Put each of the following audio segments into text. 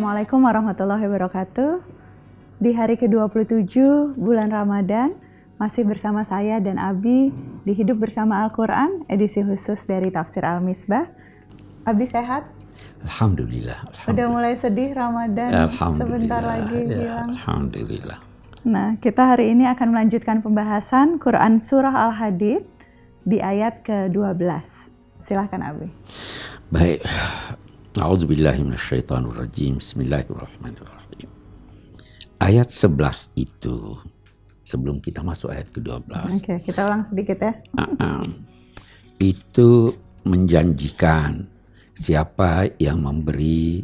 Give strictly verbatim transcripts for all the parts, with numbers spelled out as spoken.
Assalamualaikum warahmatullahi wabarakatuh. Di hari ke dua puluh tujuh bulan Ramadan, masih bersama saya dan Abi di Hidup Bersama Al-Quran, edisi khusus dari Tafsir Al-Misbah. Abi sehat? Alhamdulillah. Alhamdulillah. Udah mulai sedih Ramadan sebentar lagi ya, bilang. Alhamdulillah. Nah, kita hari ini akan melanjutkan pembahasan Quran Surah Al-Hadid di ayat ke dua belas. Silahkan Abi. Baik. A'udzubillahi minasyaitonir rajim. Bismillahirrahmanirrahim. Ayat sebelas itu sebelum kita masuk ayat ke dua belas. Oke, okay, kita ulang sedikit ya. Uh-uh. Itu menjanjikan siapa yang memberi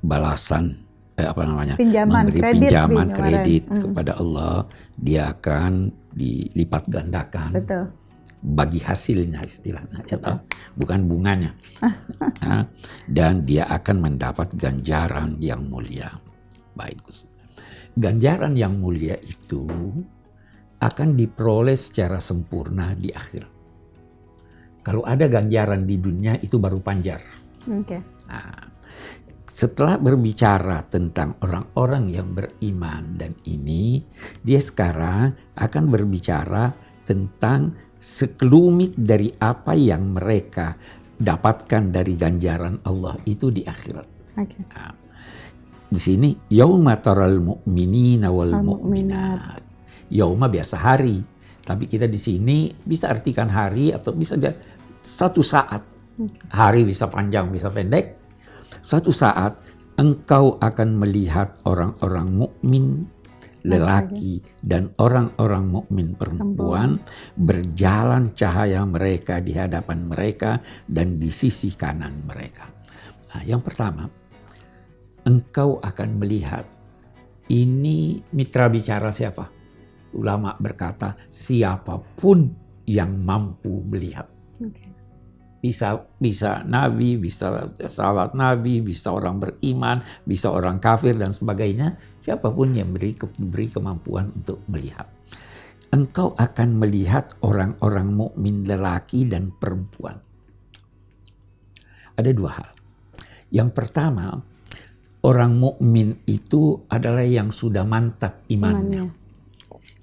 balasan eh, apa namanya? pinjaman, memberi kredit, pinjaman kredit, kredit kepada Allah, dia akan dilipat gandakan. Betul. Bagi hasilnya istilahnya, ya toh, bukan bunganya. Nah, dan dia akan mendapat ganjaran yang mulia. Baik, ganjaran yang mulia itu akan diperoleh secara sempurna di akhirat. Kalau ada ganjaran di dunia itu baru panjar. Okay. Nah, setelah berbicara tentang orang-orang yang beriman dan ini, dia sekarang akan berbicara tentang sekelumit dari apa yang mereka dapatkan dari ganjaran Allah itu di akhirat. Okay. Nah, di sini yauma taral mu'minina wal mu'minat. Yauma biasa hari, tapi kita di sini bisa artikan hari atau bisa satu saat. Okay. Hari bisa panjang, bisa pendek. Satu saat engkau akan melihat orang-orang mukmin lelaki dan orang-orang mukmin perempuan berjalan cahaya mereka di hadapan mereka dan di sisi kanan mereka. Nah, yang pertama, engkau akan melihat, ini mitra bicara siapa? Ulama berkata siapapun yang mampu melihat. Okay. Bisa bisa nabi, bisa sahabat nabi, bisa orang beriman, bisa orang kafir dan sebagainya. Siapapun yang beri, beri kemampuan untuk melihat. Engkau akan melihat orang-orang mukmin lelaki dan perempuan. Ada dua hal. Yang pertama, orang mukmin itu adalah yang sudah mantap imannya. imannya.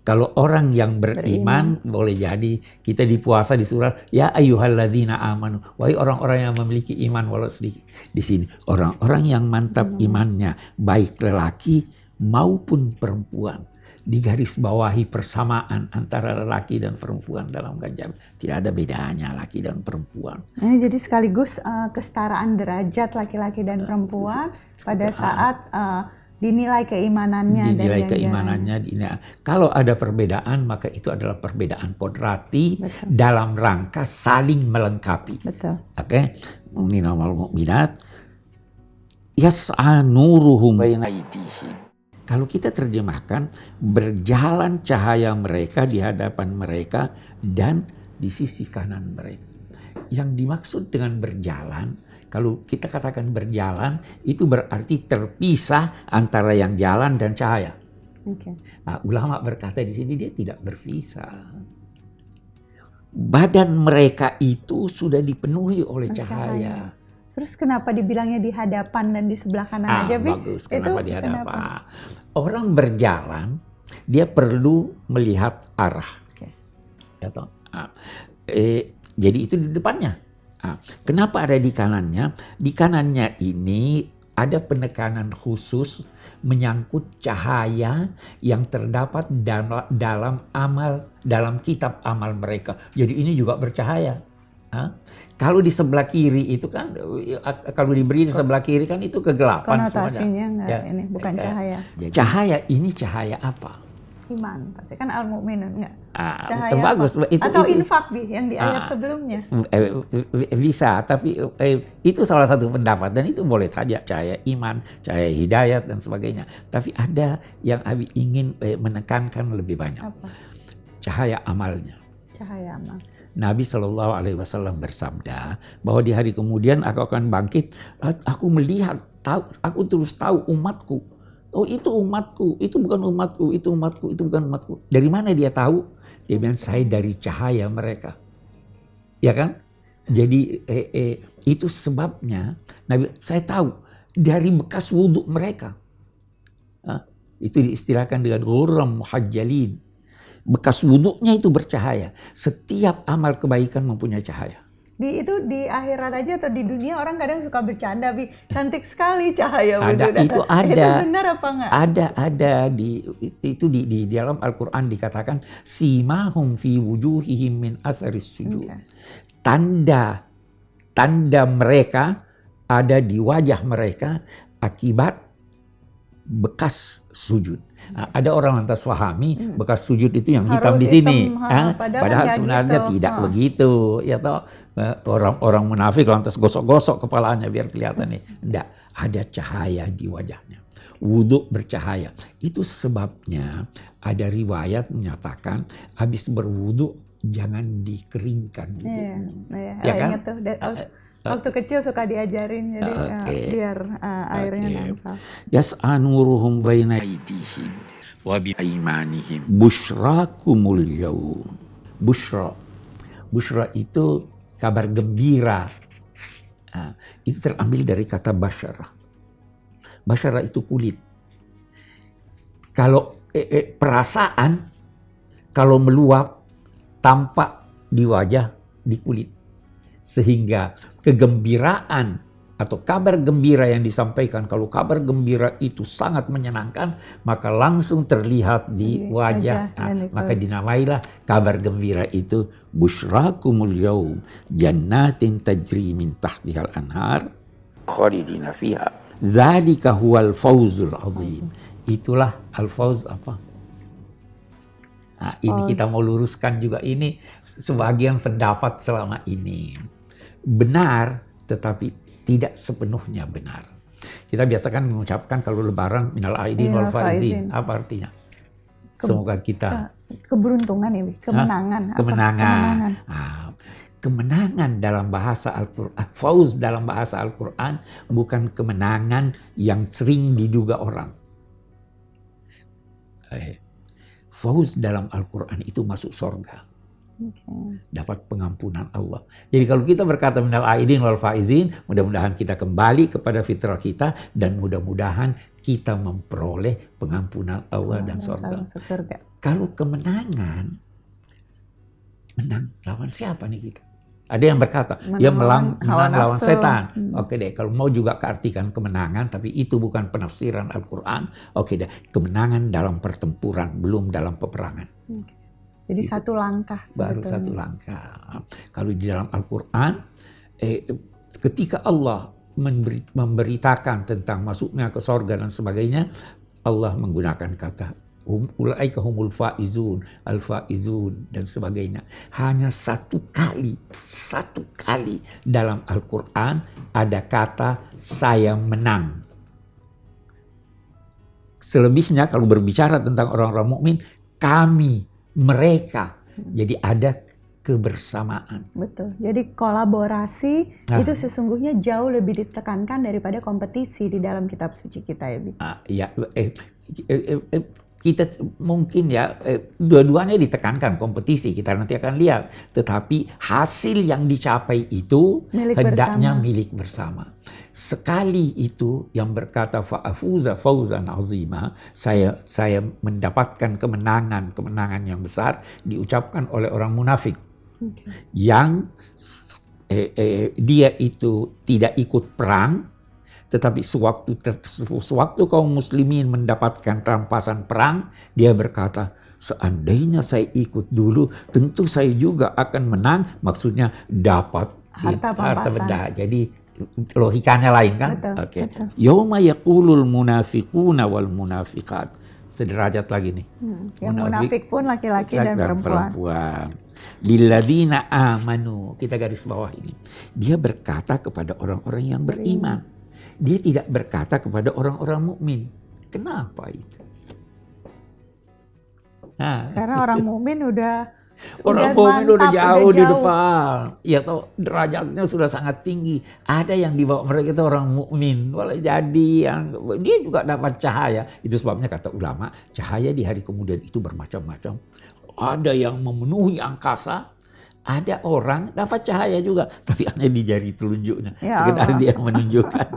Kalau orang yang beriman, beriman, boleh jadi kita di puasa di surah ya ayyuhalladzina amanu, wahai orang-orang yang memiliki iman walau sedikit. Di sini orang-orang yang mantap hmm. imannya, baik lelaki maupun perempuan, digarisbawahi persamaan antara lelaki dan perempuan dalam ganjaran. Tidak ada bedanya laki dan perempuan. Nah, jadi sekaligus uh, kesetaraan derajat laki-laki dan perempuan uh, pada saat uh, dinilai keimanannya. Dinilai dan keimanannya. Dinilai. Kalau ada perbedaan, maka itu adalah perbedaan kodrati. Betul. Dalam rangka saling melengkapi. Betul. Oke. Mu'minal mu'minat. Yas'a nuruhum baina aydihim. Kalau kita terjemahkan, berjalan cahaya mereka di hadapan mereka dan di sisi kanan mereka. Yang dimaksud dengan berjalan, kalau kita katakan berjalan, itu berarti terpisah antara yang jalan dan cahaya. Okay. Nah, ulama berkata di sini dia tidak berpisah. Badan mereka itu sudah dipenuhi oleh cahaya. Okay. Terus kenapa dibilangnya di hadapan dan di sebelah kanan ah, aja, Bi? Bagus, kenapa di hadapan? Orang berjalan, dia perlu melihat arah. Okay. Ya, toh? Ah. Eh, jadi itu di depannya. Ah, kenapa ada di kanannya? Di kanannya ini ada penekanan khusus menyangkut cahaya yang terdapat dalam, dalam amal, dalam kitab amal mereka. Jadi ini juga bercahaya. Ah, kalau di sebelah kiri itu kan, kalau diberi di sebelah kiri kan itu kegelapan semuanya. Konotasinya enggak, ya, ini bukan cahaya. Cahaya ini cahaya apa? Iman, pasti kan al-mu'minun enggak? Ah, bagus. Itu, atau itu, infak bi yang di ayat ah, sebelumnya? Bisa, tapi eh, itu salah satu pendapat dan itu boleh saja cahaya iman, cahaya hidayat dan sebagainya. Tapi ada yang Abi ingin eh, menekankan lebih banyak. Apa? Cahaya amalnya. Cahaya amal. Nabi Shallallahu Alaihi Wasallam bersabda bahwa di hari kemudian aku akan bangkit. Aku melihat, tahu, aku terus tahu umatku. Oh itu umatku, itu bukan umatku, itu umatku, itu bukan umatku. Dari mana dia tahu? Dia bilang saya dari cahaya mereka. Ya kan? Jadi eh, eh, itu sebabnya Nabi, saya tahu dari bekas wudhu mereka. Nah, itu diistilahkan dengan ghuram muhajjalin. Bekas wudhunya itu bercahaya. Setiap amal kebaikan mempunyai cahaya. Di itu di akhirat aja atau di dunia orang kadang suka bercanda, Bi. Cantik sekali cahaya wudhu. Ada, itu ada. Itu benar apa enggak? Ada, ada. Di, itu di, di dalam Al-Quran dikatakan, simahum fi wujuhihim min atharis sujud. Okay. Tanda, tanda mereka ada di wajah mereka akibat bekas sujud. Nah, ada orang lantas fahami hmm. bekas sujud itu yang hitam. Harus di sini, hitam, ha, padahal, padahal sebenarnya gitu. tidak ha. begitu. Ya toh orang-orang munafik lantas gosok-gosok kepalanya biar kelihatan nih. Enggak, ada cahaya di wajahnya. Wudhu bercahaya. Itu sebabnya ada riwayat menyatakan habis berwudhu jangan dikeringkan wudhunya. Yeah, yeah. Ya kan? Tuh, that, uh, waktu uh, kecil suka diajarin, jadi okay. uh, biar uh, airnya okay. nampak. Yas'anuruhum baina aydihim wa bi aymanihim busyrakumul yaum. Busyra. Busyra itu kabar gembira. Nah, itu terambil dari kata basyara. Basyara itu kulit. Kalau eh, eh, perasaan kalau meluap tampak di wajah, di kulit. Sehingga kegembiraan atau kabar gembira yang disampaikan, kalau kabar gembira itu sangat menyenangkan, maka langsung terlihat di wajah. Nah, maka dinamailah kabar gembira itu busyrakumul yaum jannatin tajri min tahtihal anhar khalidina fiha dzalika huwal fawzul azim. Itulah al-fawz apa? Nah, ini oh. kita mau luruskan juga ini sebagian pendapat selama ini. Benar, tetapi tidak sepenuhnya benar. Kita biasakan mengucapkan kalau lebaran, minal aidin wal faizin. Apa artinya? Ke, Semoga kita... Ke, keberuntungan ya, kemenangan. Nah, kemenangan. Kemenangan. Nah, kemenangan dalam bahasa Al-Quran, fauz dalam bahasa Al-Quran bukan kemenangan yang sering diduga orang. Eh. Fauz dalam Al-Quran itu masuk surga. Okay. Dapat pengampunan Allah. Jadi kalau kita berkata minal aidin wal faizin, mudah-mudahan kita kembali kepada fitrah kita dan mudah-mudahan kita memperoleh pengampunan Allah dan surga. surga. Kalau kemenangan, menang lawan siapa nih kita? Ada yang berkata, dia ya menang lawan nafsu. setan. Hmm. Oke deh, kalau mau juga keartikan kemenangan, tapi itu bukan penafsiran Al-Quran. Oke deh, kemenangan dalam pertempuran, belum dalam peperangan. Hmm. Jadi itu satu langkah. Baru sebetulnya. satu langkah. Kalau di dalam Al-Quran, eh, ketika Allah memberi, memberitakan tentang masuknya ke sorga dan sebagainya, Allah menggunakan kata ulaika humul faizun, al faizun dan sebagainya. Hanya satu kali, satu kali dalam Al-Quran ada kata saya menang. Selebihnya kalau berbicara tentang orang-orang mukmin, kami, mereka. Jadi ada kebersamaan. Betul. Jadi kolaborasi nah. itu sesungguhnya jauh lebih ditekankan daripada kompetisi di dalam kitab suci kita ya, Bi. Ah, ya, eh, eh, eh, kita mungkin ya eh, dua-duanya ditekankan kompetisi, kita nanti akan lihat, tetapi hasil yang dicapai itu milik hendaknya bersama. milik bersama. Sekali itu yang berkata fa'afuza fauzan azima, saya saya mendapatkan kemenangan, kemenangan yang besar diucapkan oleh orang munafik. Okay. Yang eh, eh, dia itu tidak ikut perang. Tetapi sewaktu, sewaktu kaum muslimin mendapatkan rampasan perang, dia berkata, seandainya saya ikut dulu, tentu saya juga akan menang. Maksudnya dapat harta, harta benda. Jadi logikanya lain kan? Oke. Okay. Yauma yaqulul munafiquna wal munafiqat. Sederajat lagi nih. Hmm. Yang munafik pun laki-laki dan, dan perempuan. perempuan. Lilladzina amanu. Kita garis bawah ini. Dia berkata kepada orang-orang yang beriman. Dia tidak berkata kepada orang-orang mukmin. Kenapa itu? Nah, karena orang mukmin udah orang mukmin udah jauh di depan. Ya toh derajatnya sudah sangat tinggi. Ada yang dibawa mereka itu orang mukmin. Walau jadi yang dia juga dapat cahaya. Itu sebabnya kata ulama, cahaya di hari kemudian itu bermacam-macam. Ada yang memenuhi angkasa. Ada orang dapat cahaya juga, tapi hanya di jari telunjuknya. Ya sekedar dia menunjukkan.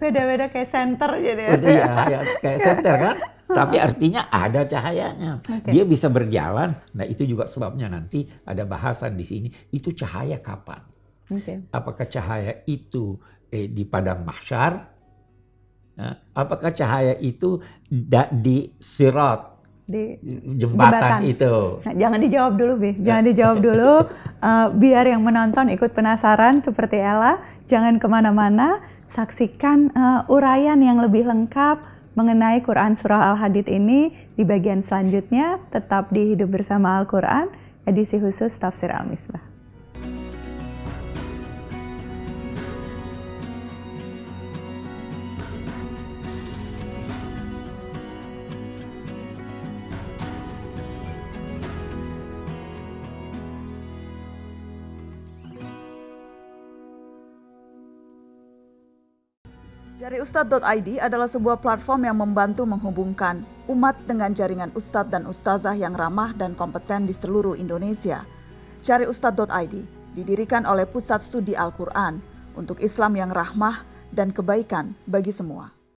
Beda-beda kayak senter gitu ya. Iya, ya, kayak senter kan. Tapi artinya ada cahayanya. Okay. Dia bisa berjalan. Nah, itu juga sebabnya nanti ada bahasan di sini. Itu cahaya kapan? Okay. Apakah cahaya itu eh, di padang mahsyar? Nah, apakah cahaya itu da- di sirat? Di jembatan, jembatan itu. Nah, jangan dijawab dulu, Bi. Jangan dijawab dulu. Uh, biar yang menonton ikut penasaran seperti Ella. Jangan kemana-mana. Saksikan uh, uraian yang lebih lengkap mengenai Quran Surah Al-Hadid ini di bagian selanjutnya. Tetap di Hidup Bersama Al-Quran, edisi khusus Tafsir Al-Misbah. Cariustad dot i d adalah sebuah platform yang membantu menghubungkan umat dengan jaringan ustadz dan ustazah yang ramah dan kompeten di seluruh Indonesia. Cariustad dot i d didirikan oleh Pusat Studi Al-Quran untuk Islam yang rahmah dan kebaikan bagi semua.